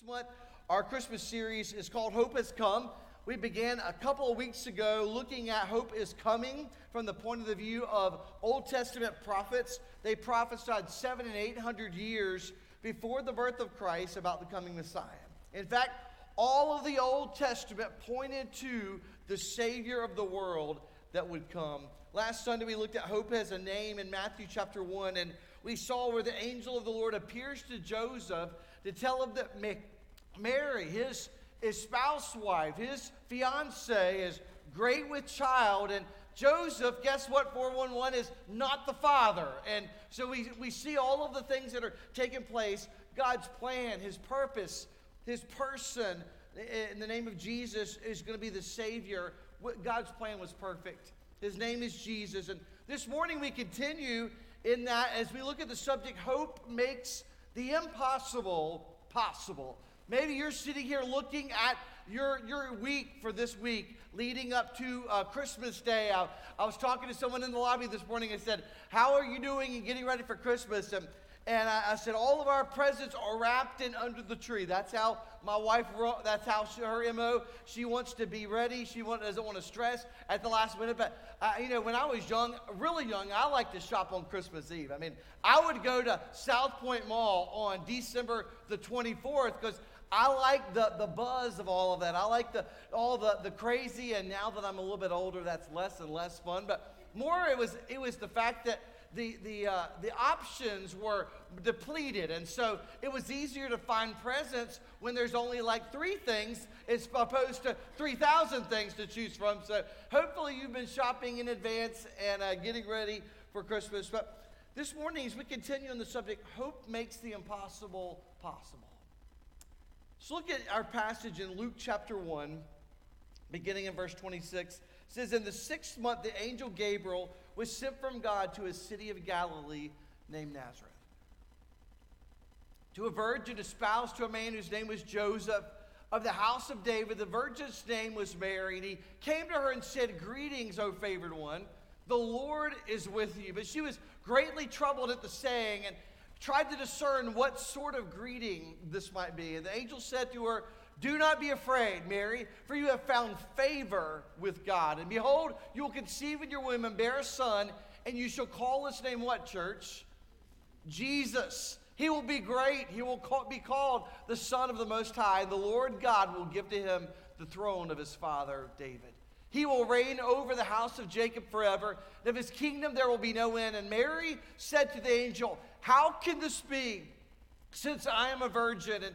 This month, our Christmas series is called Hope Has Come. We began a couple of weeks ago looking at hope is coming from the point of the view of Old Testament prophets. They prophesied 700 and 800 years before the birth of Christ about the coming Messiah. In fact, all of the Old Testament pointed to the Savior of the world that would come. Last Sunday, we looked at hope has a name in Matthew chapter 1, and we saw where the angel of the Lord appears to Joseph to tell him that Mary, his spouse wife, his fiancée, is great with child. And Joseph, guess what, 411, is not the father. And so we see all of the things that are taking place, God's plan, his purpose, his person, in the name of Jesus is going to be the Savior. God's plan was perfect. His name is Jesus. And this morning we continue in that as we look at the subject, hope makes the impossible possible. Maybe you're sitting here looking at your week for this week leading up to Christmas Day. I was talking to someone in the lobby this morning and said, how are you doing and getting ready for Christmas? And I said, all of our presents are wrapped in under the tree. That's how my wife, her MO, she wants to be ready. She doesn't want to stress at the last minute. But, when I was young, really young, I liked to shop on Christmas Eve. I mean, I would go to South Point Mall on December the 24th because I like the buzz of all of that. I like all the crazy, and now that I'm a little bit older, that's less and less fun. But more it was the fact that the options were depleted, and so it was easier to find presents when there's only like 3 things as opposed to 3,000 things to choose from. So hopefully you've been shopping in advance and getting ready for Christmas. But this morning, as we continue on the subject, hope makes the impossible possible. So look at our passage in Luke chapter 1, beginning in verse 26. It says, in the 6th month, the angel Gabriel was sent from God to a city of Galilee named Nazareth, to a virgin espoused to a man whose name was Joseph, of the house of David. The virgin's name was Mary, and he came to her and said, greetings, O favored one, the Lord is with you. But she was greatly troubled at the saying, and tried to discern what sort of greeting this might be. And the angel said to her, do not be afraid, Mary, for you have found favor with God. And behold, you will conceive in your womb and bear a son, and you shall call his name what, church? Jesus. He will be great. He will be called the Son of the Most High. The Lord God will give to him the throne of his father David. He will reign over the house of Jacob forever, and of his kingdom there will be no end. And Mary said to the angel, how can this be, since I am a virgin? And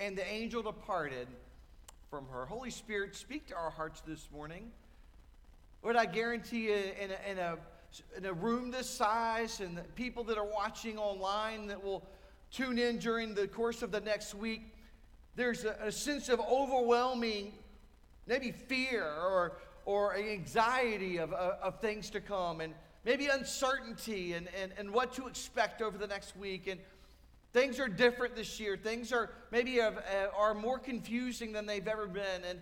And the angel departed from her. Holy Spirit, speak to our hearts this morning. Lord, I guarantee you in a room this size and the people that are watching online that will tune in during the course of the next week, there's a sense of overwhelming, maybe fear or anxiety of things to come, and maybe uncertainty and what to expect over the next week. And things are different this year. Things are maybe are more confusing than they've ever been. And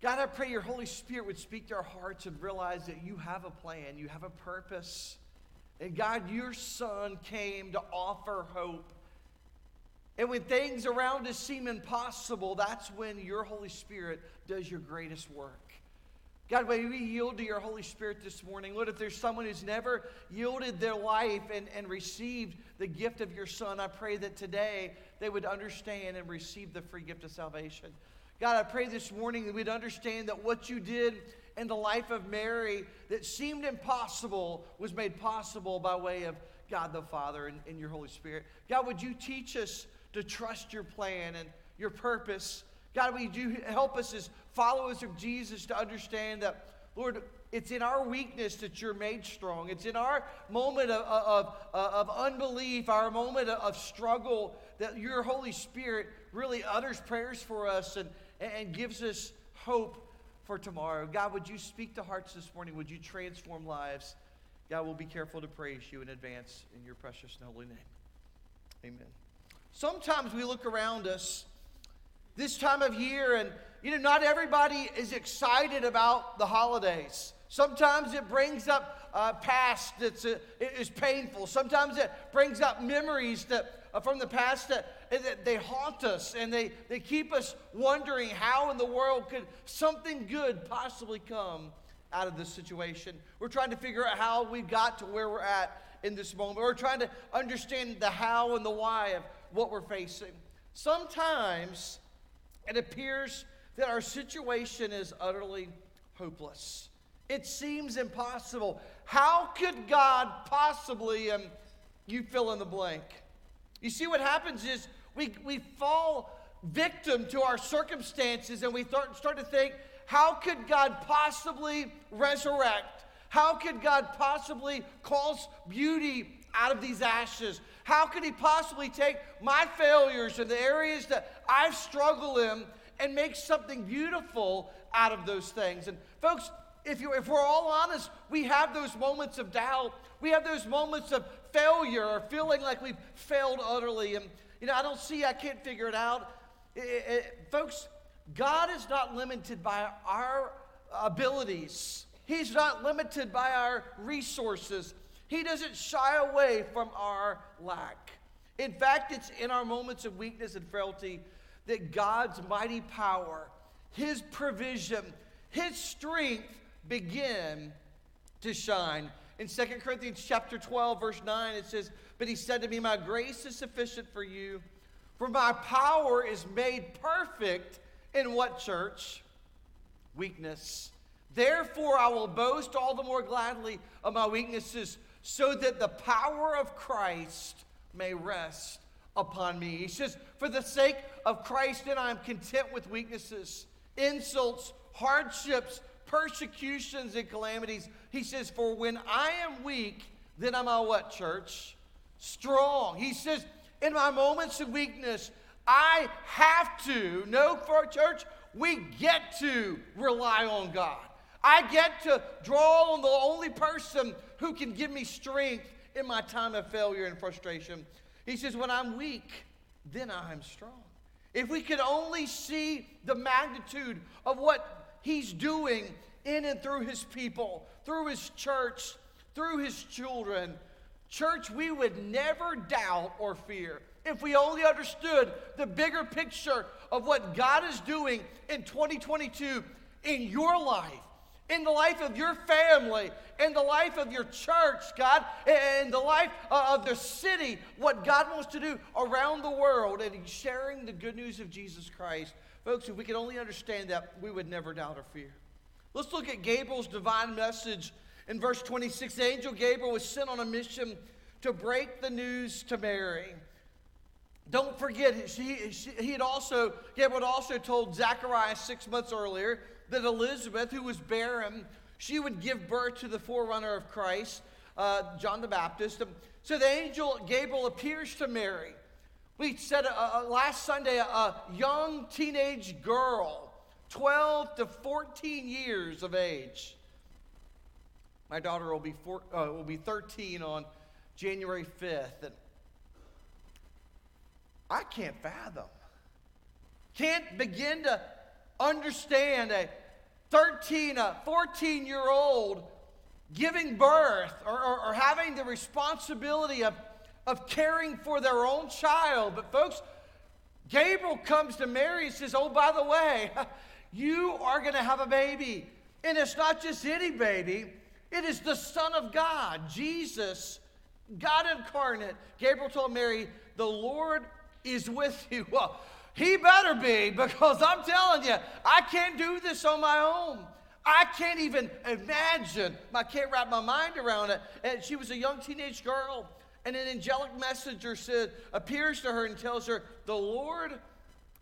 God, I pray your Holy Spirit would speak to our hearts and realize that you have a plan, you have a purpose. And God, your Son came to offer hope. And when things around us seem impossible, that's when your Holy Spirit does your greatest work. God, may we yield to your Holy Spirit this morning. Lord, if there's someone who's never yielded their life and received the gift of your Son, I pray that today they would understand and receive the free gift of salvation. God, I pray this morning that we'd understand that what you did in the life of Mary that seemed impossible was made possible by way of God the Father and your Holy Spirit. God, would you teach us to trust your plan and your purpose? God, would you help us as followers of Jesus to understand that, Lord, it's in our weakness that you're made strong. It's in our moment of unbelief, our moment of struggle, that your Holy Spirit really utters prayers for us and gives us hope for tomorrow. God, would you speak to hearts this morning? Would you transform lives? God, we'll be careful to praise you in advance in your precious and holy name. Amen. Sometimes we look around us this time of year and, not everybody is excited about the holidays. Sometimes it brings up past that is painful. Sometimes it brings up memories that from the past that they haunt us and they keep us wondering how in the world could something good possibly come out of this situation. We're trying to figure out how we got to where we're at in this moment. We're trying to understand the how and the why of what we're facing. Sometimes it appears that our situation is utterly hopeless. It seems impossible. How could God possibly, you fill in the blank? You see, what happens is we fall victim to our circumstances and we start to think, how could God possibly resurrect? How could God possibly cause beauty out of these ashes? How could he possibly take my failures and the areas that I've struggled in and make something beautiful out of those things? And folks, if we're all honest, we have those moments of doubt. We have those moments of failure or feeling like we've failed utterly. And, I can't figure it out. Folks, God is not limited by our abilities. He's not limited by our resources. He doesn't shy away from our lack. In fact, it's in our moments of weakness and frailty that God's mighty power, his provision, his strength begin to shine. In 2 Corinthians chapter 12, verse 9, it says, "But he said to me, my grace is sufficient for you, for my power is made perfect in what, church? Weakness. Therefore, I will boast all the more gladly of my weaknesses, so that the power of Christ may rest upon me." He says, for the sake of Christ, then I am content with weaknesses, insults, hardships, persecutions, and calamities. He says, for when I am weak, then am I what, church? Strong. He says, in my moments of weakness, I have to know for our church, we get to rely on God. I get to draw on the only person who can give me strength in my time of failure and frustration. He says, when I'm weak, then I am strong. If we could only see the magnitude of what he's doing in and through his people, through his church, through his children, church, we would never doubt or fear. If we only understood the bigger picture of what God is doing in 2022 in your life, in the life of your family, in the life of your church, God, in the life of the city, what God wants to do around the world and sharing the good news of Jesus Christ. Folks, if we could only understand that, we would never doubt or fear. Let's look at Gabriel's divine message in verse 26. The angel Gabriel was sent on a mission to break the news to Mary. Don't forget, Gabriel had also told Zechariah 6 months earlier that Elizabeth, who was barren, she would give birth to the forerunner of Christ, John the Baptist. So the angel Gabriel appears to Mary. We said last Sunday, a young teenage girl, 12 to 14 years of age. My daughter will be 13 on January 5th. And I can't fathom, can't begin to understand a 13, a 14-year-old giving birth or having the responsibility of caring for their own child. But folks, Gabriel comes to Mary and says, oh, by the way, you are going to have a baby. And it's not just any baby. It is the Son of God, Jesus, God incarnate. Gabriel told Mary, the Lord is with you. Well, he better be, because I'm telling you, I can't do this on my own. I can't even imagine. I can't wrap my mind around it. And she was a young teenage girl, and an angelic messenger appears to her and tells her, the Lord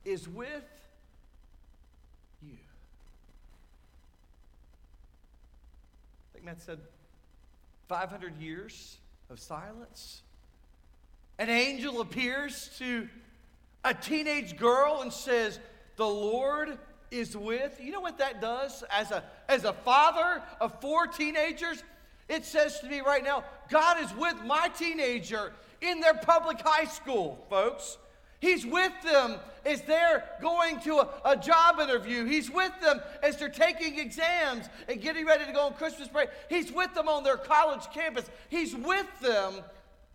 is with you. I think Matt said 500 years of silence. An angel appears to a teenage girl and says, the Lord is with. You know what that does as a father of four teenagers? It says to me right now, God is with my teenager in their public high school, folks. He's with them as they're going to a job interview. He's with them as they're taking exams and getting ready to go on Christmas break. He's with them on their college campus. He's with them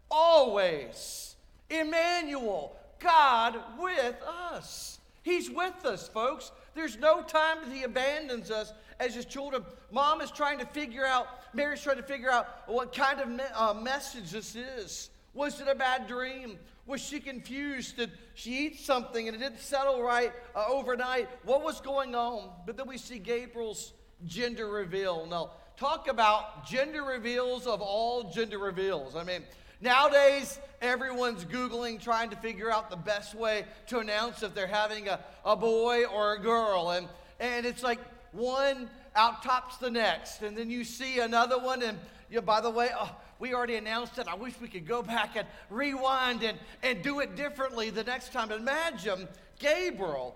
always. Emmanuel, God with us. He's with us, folks. There's no time that he abandons us as his children. Mom is trying to figure out, Mary's trying to figure out what kind of message this is. Was it a bad dream? Was she confused? Did she eat something and it didn't settle right overnight? What was going on? But then we see Gabriel's gender reveal. Now, talk about gender reveals of all gender reveals. I mean, nowadays, everyone's Googling, trying to figure out the best way to announce if they're having a boy or a girl. And it's like one out tops the next. And then you see another one, and you know, by the way, oh, we already announced it. I wish we could go back and rewind and do it differently the next time. Imagine Gabriel,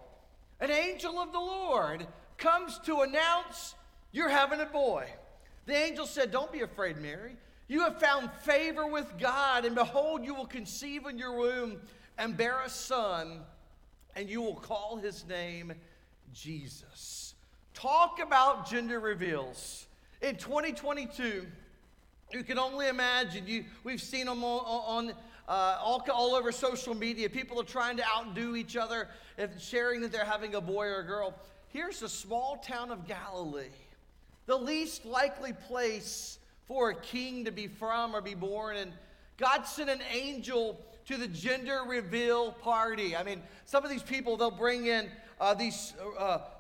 an angel of the Lord, comes to announce you're having a boy. The angel said, don't be afraid, Mary. You have found favor with God, and behold, you will conceive in your womb and bear a son, and you will call his name Jesus. Talk about gender reveals. In 2022, you can only imagine. We've seen them all over social media. People are trying to outdo each other and sharing that they're having a boy or a girl. Here's the small town of Galilee, the least likely place for a king to be from or be born. And God sent an angel to the gender reveal party. I mean, some of these people, they'll bring in these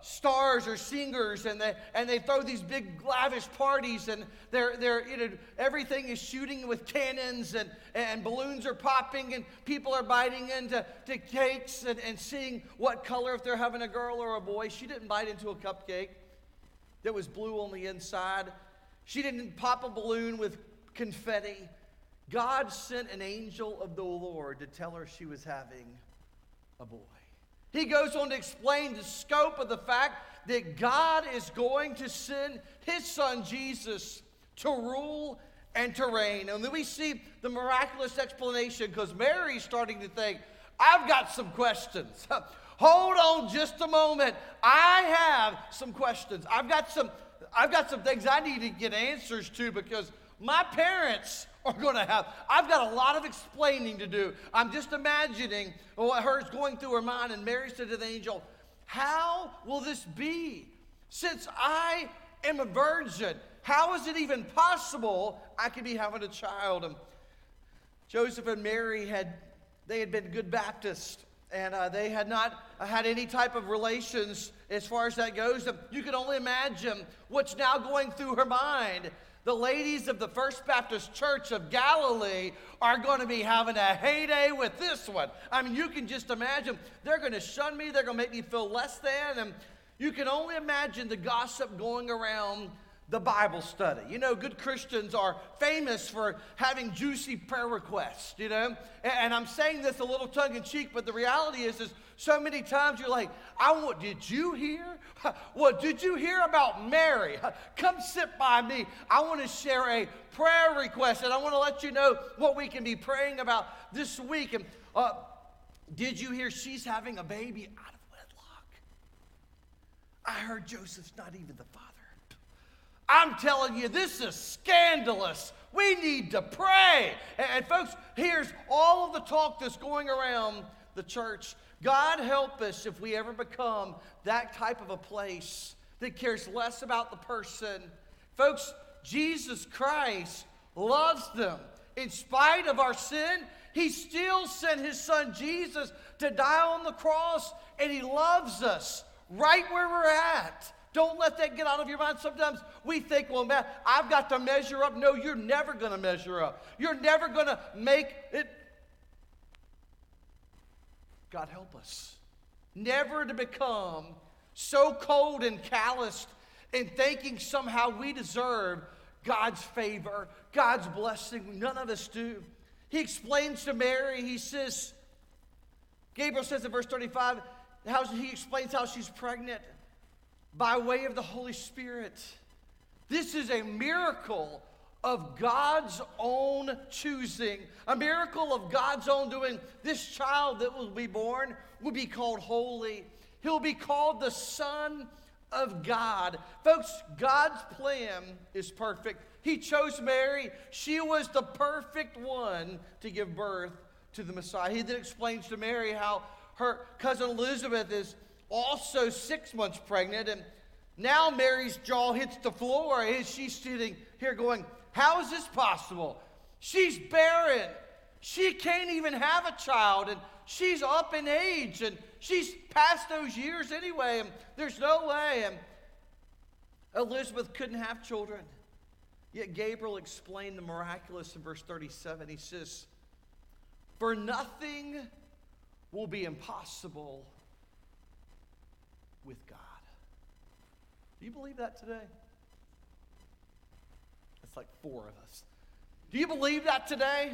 stars or singers, and they throw these big lavish parties, and they're you know, everything is shooting with cannons, and balloons are popping, and people are biting into cakes and seeing what color, if they're having a girl or a boy. She didn't bite into a cupcake that was blue on the inside. She didn't pop a balloon with confetti. God sent an angel of the Lord to tell her she was having a boy. He goes on to explain the scope of the fact that God is going to send his son Jesus to rule and to reign. And then we see the miraculous explanation, because Mary's starting to think, I've got some questions. Hold on just a moment. I have some questions. I've got some things I need to get answers to, because my parents are going to have, I've got a lot of explaining to do. I'm just imagining what her's going through her mind. And Mary said to the angel, how will this be? Since I am a virgin, how is it even possible I could be having a child? And Joseph and Mary had been good Baptists, and they had not had any type of relations as far as that goes. You can only imagine what's now going through her mind. The ladies of the First Baptist Church of Galilee are going to be having a heyday with this one. I mean, you can just imagine. They're going to shun me. They're going to make me feel less than. And you can only imagine the gossip going around the Bible study. You know, good Christians are famous for having juicy prayer requests, you know. And I'm saying this a little tongue-in-cheek, but the reality is so many times you're like, did you hear? Well, did you hear about Mary? Come sit by me. I want to share a prayer request, and I want to let you know what we can be praying about this week. And did you hear she's having a baby out of wedlock? I heard Joseph's not even the father. I'm telling you, this is scandalous. We need to pray. And folks, here's all of the talk that's going around the church. God help us if we ever become that type of a place that cares less about the person. Folks, Jesus Christ loves them. In spite of our sin, he still sent his son Jesus to die on the cross, and he loves us right where we're at. Don't let that get out of your mind. Sometimes we think, well, man, I've got to measure up. No, you're never going to measure up. You're never going to make it. God help us. Never to become so cold and calloused in thinking somehow we deserve God's favor, God's blessing. None of us do. He explains to Mary, he says, Gabriel says in verse 35, how he explains how she's pregnant by way of the Holy Spirit. This is a miracle of God's own choosing, a miracle of God's own doing. This child that will be born will be called holy. He'll be called the Son of God. Folks, God's plan is perfect. He chose Mary. She was the perfect one to give birth to the Messiah. He then explains to Mary how her cousin Elizabeth is also 6 months pregnant, and now Mary's jaw hits the floor as she's sitting here going, how is this possible? She's barren. She can't even have a child, and she's up in age, and she's past those years anyway, and there's no way. And Elizabeth couldn't have children. Yet Gabriel explained the miraculous in verse 37. He says, for nothing will be impossible with God. Do you believe that today? It's like four of us. Do you believe that today?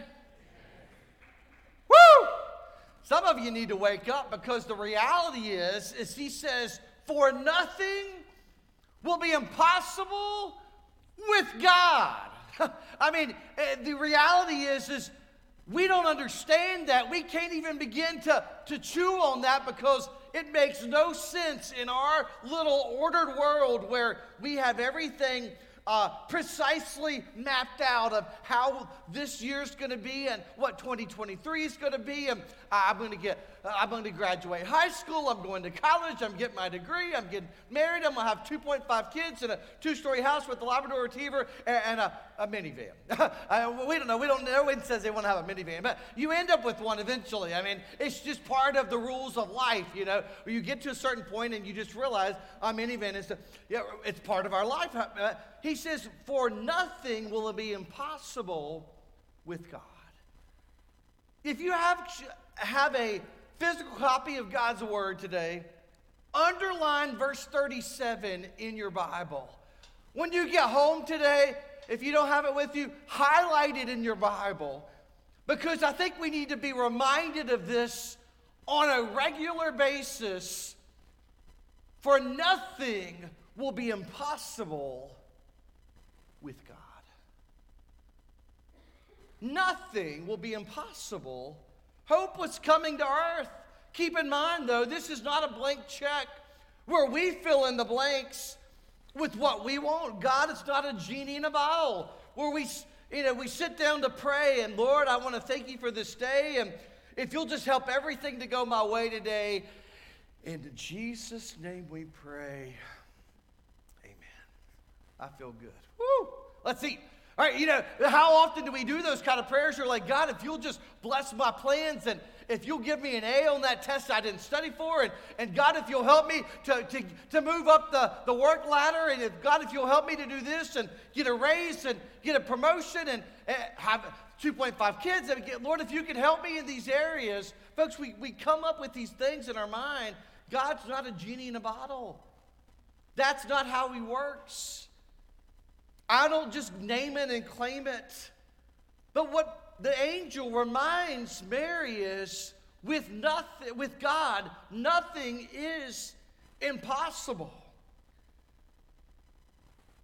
Woo! Some of you need to wake up, because the reality is he says, for nothing will be impossible with God. I mean, the reality is we don't understand that. We can't even begin to chew on that, because it makes no sense in our little ordered world where we have everything precisely mapped out of how this year's going to be and what 2023 is going to be. And I'm going to graduate high school. I'm going to college. I'm getting my degree. I'm getting married. I'm going to have 2.5 kids and a two-story house with a Labrador Retriever and a minivan. We don't know. We don't know. Everyone says they want to have a minivan, but you end up with one eventually. I mean, it's just part of the rules of life, you know. You get to a certain point and you just realize a minivan is it's part of our life. He says, for nothing will it be impossible with God. If you have a physical copy of God's Word today, underline verse 37 in your Bible. When you get home today, if you don't have it with you, highlight it in your Bible, because I think we need to be reminded of this on a regular basis. For nothing will be impossible with God. Nothing will be impossible. Hope was coming to earth. Keep in mind, though, this is not a blank check where we fill in the blanks with what we want. God is not a genie in a bottle where we sit down to pray and, Lord, I want to thank you for this day, and if you'll just help everything to go my way today, in Jesus' name we pray. Amen. I feel good. Woo! Let's eat. All right, how often do we do those kind of prayers? You're like, God, if you'll just bless my plans, and if you'll give me an A on that test I didn't study for, and God, if you'll help me to move up the work ladder, and if God, if you'll help me to do this and get a raise and get a promotion and have 2.5 kids, and Lord, if you could help me in these areas. Folks, we come up with these things in our mind. God's not a genie in a bottle. That's not how he works. I don't just name it and claim it. But what the angel reminds Mary is, with God, nothing is impossible.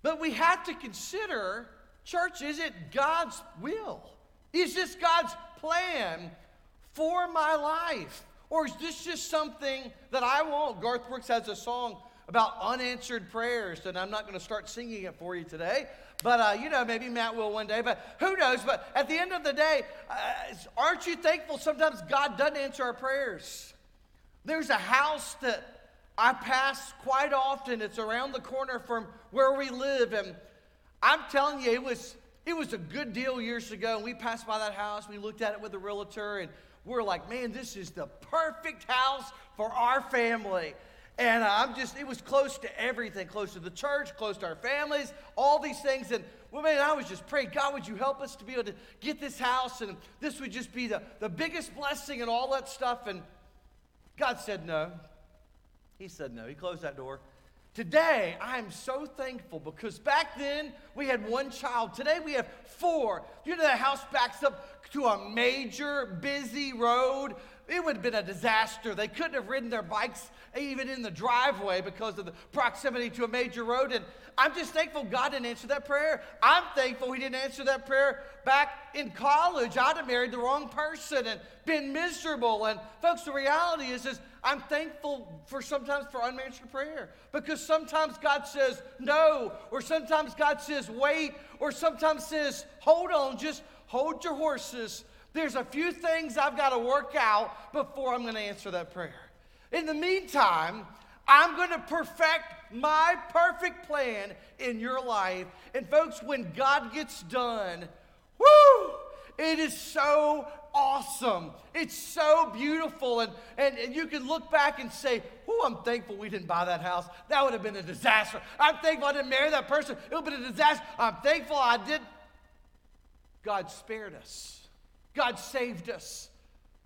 But we have to consider, church, is it God's will? Is this God's plan for my life? Or is this just something that I want? Garth Brooks has a song about unanswered prayers, and I'm not going to start singing it for you today, but maybe Matt will one day, but who knows? But at the end of the day, aren't you thankful sometimes God doesn't answer our prayers? There's a house that I pass quite often. It's around the corner from where we live, and I'm telling you, it was a good deal years ago, and we passed by that house. We looked at it with a realtor, and we're like, man, this is the perfect house for our family. And it was close to everything, close to the church, close to our families, all these things. And, well, man, I was just praying, God, would you help us to be able to get this house? And this would just be the biggest blessing and all that stuff. And God said no. He said no. He closed that door. Today, I am so thankful because back then we had one child. Today we have four. You know, the house backs up to a major busy road. It would have been a disaster. They couldn't have ridden their bikes even in the driveway because of the proximity to a major road. And I'm just thankful God didn't answer that prayer. I'm thankful He didn't answer that prayer back in college. I'd have married the wrong person and been miserable. And folks, the reality is I'm thankful for sometimes for unanswered prayer, because sometimes God says no, or sometimes God says wait, or sometimes says hold on, just hold your horses. There's a few things I've got to work out before I'm going to answer that prayer. In the meantime, I'm going to perfect my perfect plan in your life. And folks, when God gets done, woo, it is so awesome. It's so beautiful. And you can look back and say, oh, I'm thankful we didn't buy that house. That would have been a disaster. I'm thankful I didn't marry that person. It would have been a disaster. I'm thankful I did. God spared us. God saved us.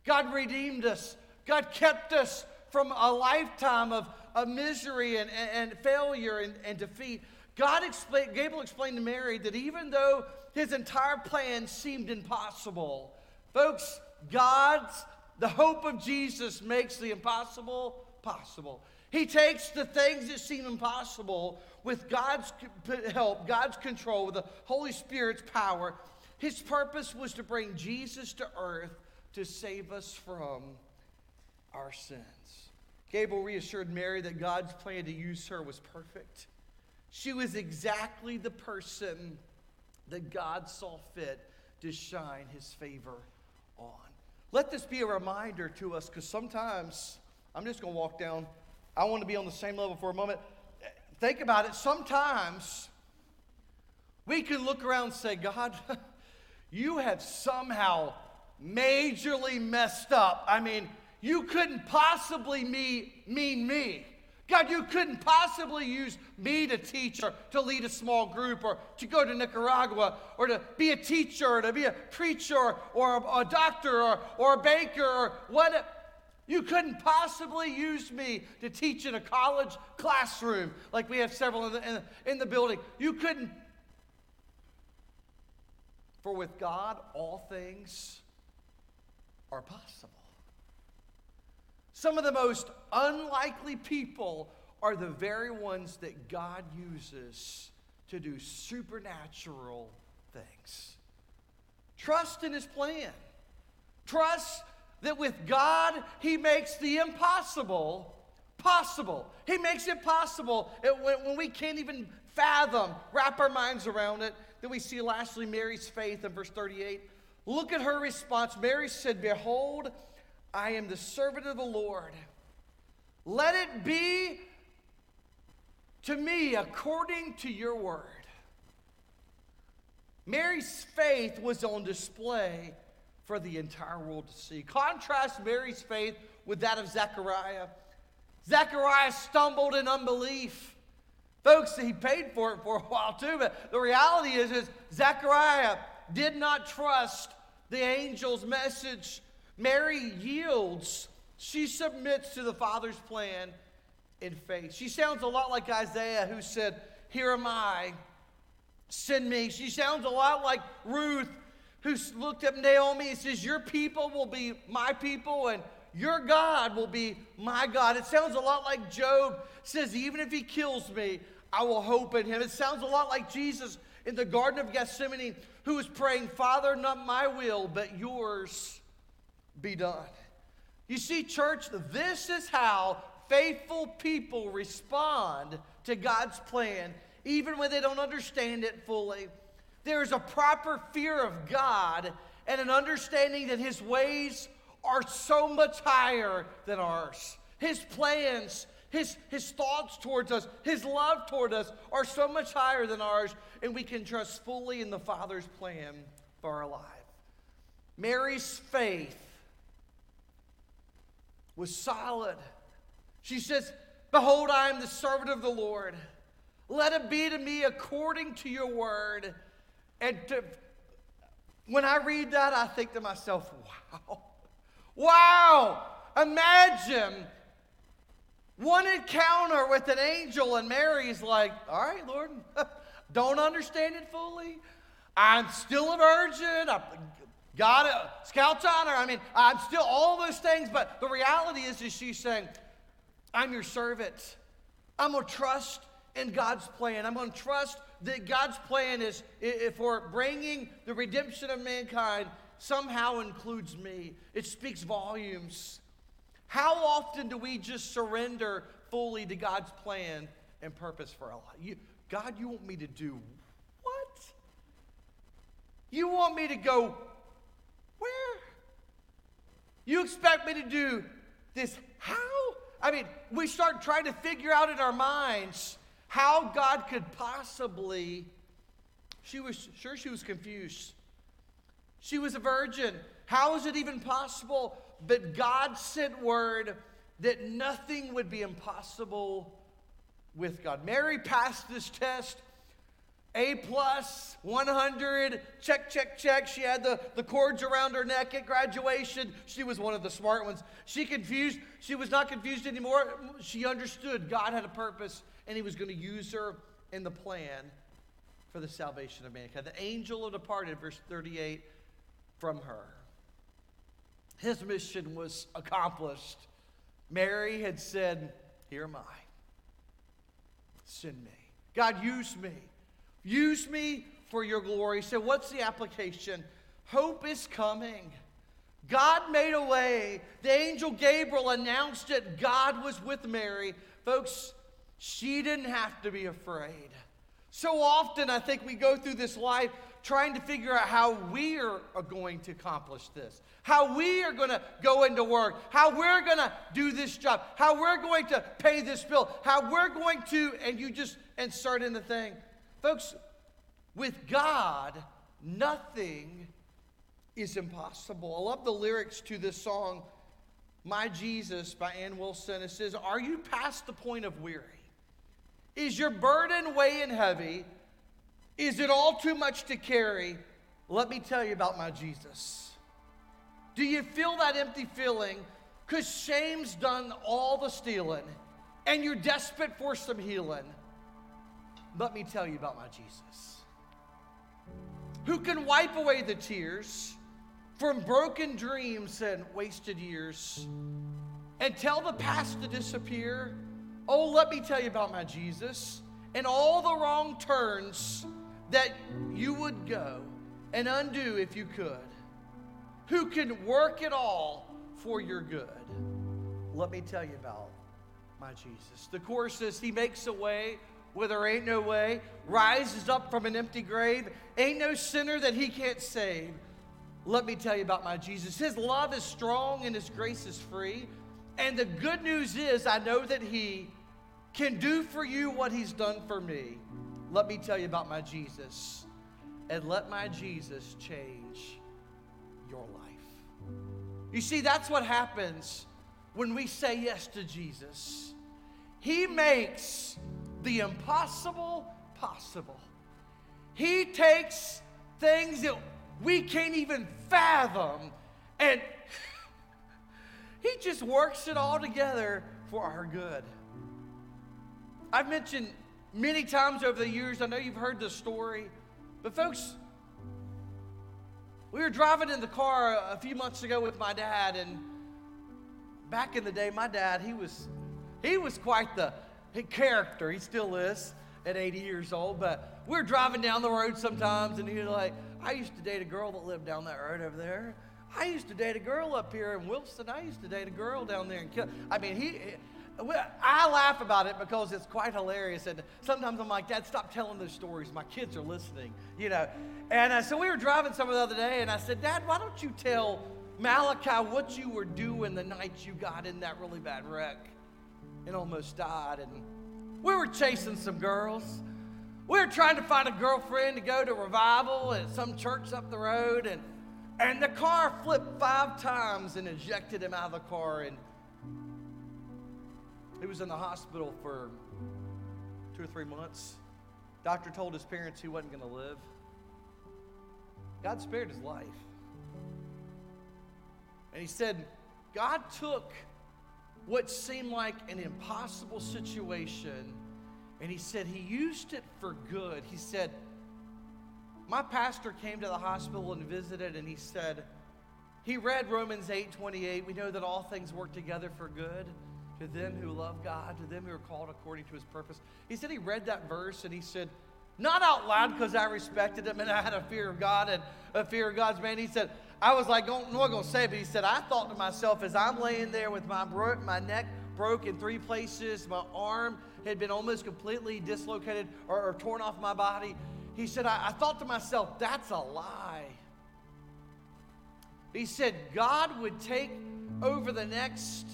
God redeemed us. God kept us from a lifetime of misery and failure and defeat. Gabriel explained to Mary that even though his entire plan seemed impossible, folks, the hope of Jesus makes the impossible possible. He takes the things that seem impossible with God's help, God's control, with the Holy Spirit's power. His purpose was to bring Jesus to earth to save us from our sins. Gabriel reassured Mary that God's plan to use her was perfect. She was exactly the person that God saw fit to shine His favor on. Let this be a reminder to us, because sometimes, I'm just going to walk down. I want to be on the same level for a moment. Think about it. Sometimes we can look around and say, God, you have somehow majorly messed up. I mean, you couldn't possibly mean me. God, you couldn't possibly use me to teach or to lead a small group or to go to Nicaragua or to be a teacher or to be a preacher or a doctor or a baker or what. You couldn't possibly use me to teach in a college classroom like we have several in the building. You couldn't. For with God, all things are possible. Some of the most unlikely people are the very ones that God uses to do supernatural things. Trust in His plan. Trust that with God, He makes the impossible possible. He makes it possible when we can't even fathom, wrap our minds around it. Then we see lastly Mary's faith in verse 38. Look at her response. Mary said, "Behold, I am the servant of the Lord. Let it be to me according to your word." Mary's faith was on display for the entire world to see. Contrast Mary's faith with that of Zechariah. Zechariah stumbled in unbelief. Folks, he paid for it for a while too, but the reality is Zechariah did not trust the angel's message. Mary yields. She submits to the Father's plan in faith. She sounds a lot like Isaiah, who said, "Here am I, send me." She sounds a lot like Ruth, who looked up Naomi and says, "Your people will be my people, and your God will be my God." It sounds a lot like Job says, "Even if he kills me, I will hope in him." It sounds a lot like Jesus in the Garden of Gethsemane, who was praying, "Father, not my will, but yours be done." You see, church, this is how faithful people respond to God's plan, even when they don't understand it fully. There is a proper fear of God and an understanding that His ways are so much higher than ours. His plans, His thoughts towards us, His love toward us are so much higher than ours, and we can trust fully in the Father's plan for our life. Mary's faith was solid. She says, "Behold, I am the servant of the Lord. Let it be to me according to your word." When I read that, I think to myself, wow. Imagine One encounter with an angel, and Mary's like, all right, Lord, don't understand it fully. I'm still a virgin. I got a scout's honor. I mean, I'm still all those things. But the reality is she's saying, I'm your servant. I'm going to trust in God's plan. I'm going to trust that God's plan is for bringing the redemption of mankind somehow includes me. It speaks volumes. How often do we just surrender fully to God's plan and purpose for our life? God, you want me to do what? You want me to go where? You expect me to do this how? I mean, we start trying to figure out in our minds how God could possibly. She was confused. She was a virgin. How is it even possible? But God sent word that nothing would be impossible with God. Mary passed this test. A plus, 100, check, check, check. She had the cords around her neck at graduation. She was one of the smart ones. She was not confused anymore. She understood God had a purpose, and he was going to use her in the plan for the salvation of mankind. The angel departed, verse 38, from her. His mission was accomplished. Mary had said, here am I. Send me. God, use me. Use me for your glory. So what's the application? Hope is coming. God made a way. The angel Gabriel announced it. God was with Mary. Folks, she didn't have to be afraid. So often I think we go through this life trying to figure out how we are going to accomplish this, how we are going to go into work, how we're going to do this job, how we're going to pay this bill, how we're going to, and you just insert in the thing. Folks, with God, nothing is impossible. I love the lyrics to this song, My Jesus by Ann Wilson. It says, are you past the point of weary? Is your burden weighing heavy? Is it all too much to carry? Let me tell you about my Jesus. Do you feel that empty feeling? Because shame's done all the stealing, and you're desperate for some healing. Let me tell you about my Jesus, who can wipe away the tears from broken dreams and wasted years, and tell the past to disappear. Oh, let me tell you about my Jesus, and all the wrong turns that you would go and undo if you could, who can work it all for your good. Let me tell you about my Jesus. The chorus says, he makes a way where there ain't no way, rises up from an empty grave, ain't no sinner that he can't save. Let me tell you about my Jesus. His love is strong and his grace is free, and the good news is I know that he can do for you what he's done for me. Let me tell you about my Jesus, and let my Jesus change your life. You see, that's what happens when we say yes to Jesus. He makes the impossible possible. He takes things that we can't even fathom, and he just works it all together for our good. I've mentioned many times over the years, I know you've heard this story, but folks, we were driving in the car a few months ago with my dad, and back in the day, my dad, he was quite the character. He still is at 80 years old, but we're driving down the road sometimes, and he's like, I used to date a girl that lived down that road over there. I used to date a girl up here in Wilson. I used to date a girl down there in Kill. I mean, I laugh about it because it's quite hilarious, and sometimes I'm like, Dad, stop telling those stories. My kids are listening, you know. And so we were driving somewhere the other day, and I said, Dad, why don't you tell Malachi what you were doing the night you got in that really bad wreck and almost died? And we were chasing some girls. We were trying to find a girlfriend to go to revival at some church up the road, and the car flipped 5 times and ejected him out of the car, and he was in the hospital for 2 or 3 months. Doctor told his parents he wasn't going to live. God spared his life. And he said, God took what seemed like an impossible situation, and he said he used it for good. He said, my pastor came to the hospital and visited, and he said, he read Romans 8:28. We know that all things work together for good to them who love God, to them who are called according to his purpose. He said he read that verse, and he said, not out loud because I respected him and I had a fear of God and a fear of God's man. He said, I was like, I'm not going to say it, but he said, I thought to myself as I'm laying there with my neck broke in three places, my arm had been almost completely dislocated or torn off my body. He said, I thought to myself, that's a lie. He said, God would take over the next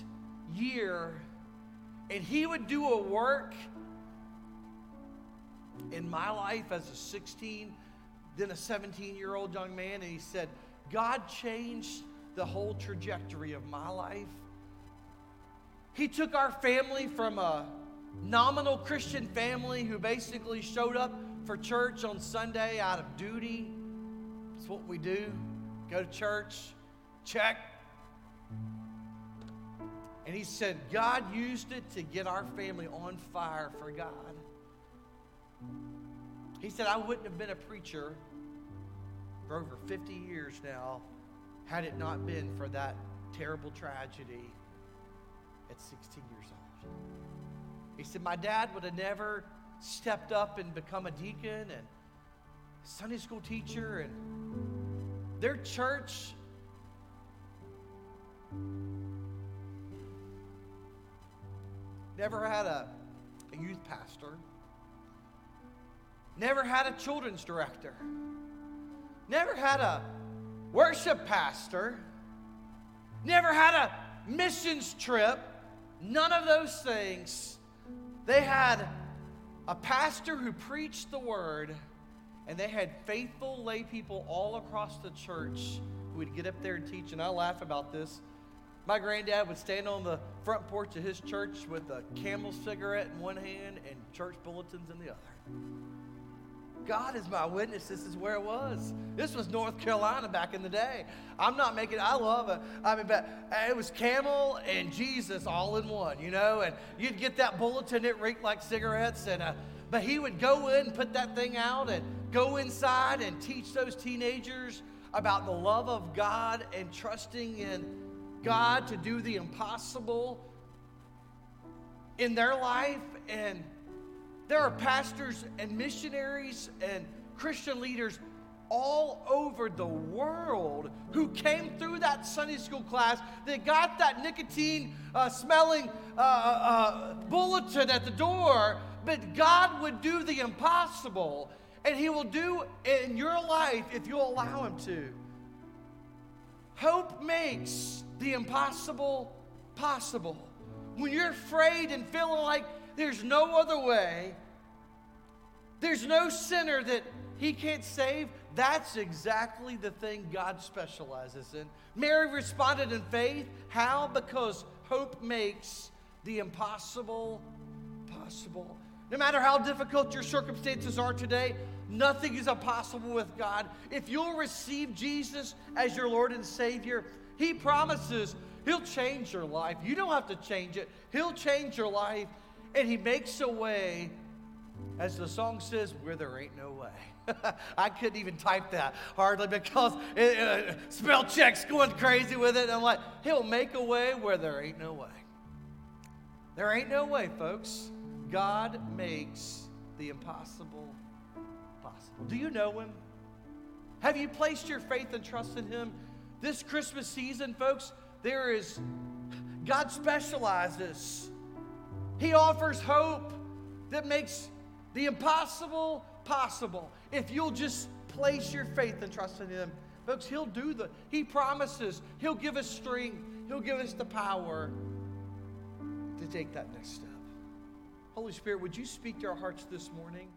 year and he would do a work in my life as a 16, then a 17-year-old young man. And he said, God changed the whole trajectory of my life. He took our family from a nominal Christian family who basically showed up for church on Sunday out of duty. It's what we do. Go to church, check. And he said, God used it to get our family on fire for God. He said, I wouldn't have been a preacher for over 50 years now had it not been for that terrible tragedy at 16 years old. He said, my dad would have never stepped up and become a deacon and Sunday school teacher, and their church never had a youth pastor, never had a children's director, never had a worship pastor, never had a missions trip, none of those things. They had a pastor who preached the word, and they had faithful lay people all across the church who would get up there and teach. And I laugh about this. My granddad would stand on the front porch of his church with a Camel cigarette in one hand and church bulletins in the other. God is my witness. This is where it was. This was North Carolina back in the day. I'm not making, I love it. I mean, but it was Camel and Jesus all in one, you know, and you'd get that bulletin. It reeked like cigarettes. And but he would go in and put that thing out and go inside and teach those teenagers about the love of God and trusting in God to do the impossible in their life. And there are pastors and missionaries and Christian leaders all over the world who came through that Sunday school class that got that nicotine smelling bulletin at the door, but God would do the impossible, and he will do it in your life if you allow him to. Hope makes the impossible possible. When you're afraid and feeling like there's no other way, there's no sinner that he can't save, that's exactly the thing God specializes in. Mary responded in faith. How? Because hope makes the impossible possible. No matter how difficult your circumstances are today, nothing is impossible with God. If you'll receive Jesus as your Lord and Savior, he promises he'll change your life. You don't have to change it. He'll change your life. And he makes a way, as the song says, where there ain't no way. I couldn't even type that hardly because spell check's going crazy with it. And I'm like, he'll make a way where there ain't no way. There ain't no way, folks. God makes the impossible possible. Do you know him? Have you placed your faith and trust in him? This Christmas season, folks, God specializes. He offers hope that makes the impossible possible. If you'll just place your faith and trust in him, folks, he promises he'll give us strength. He'll give us the power to take that next step. Holy Spirit, would you speak to our hearts this morning?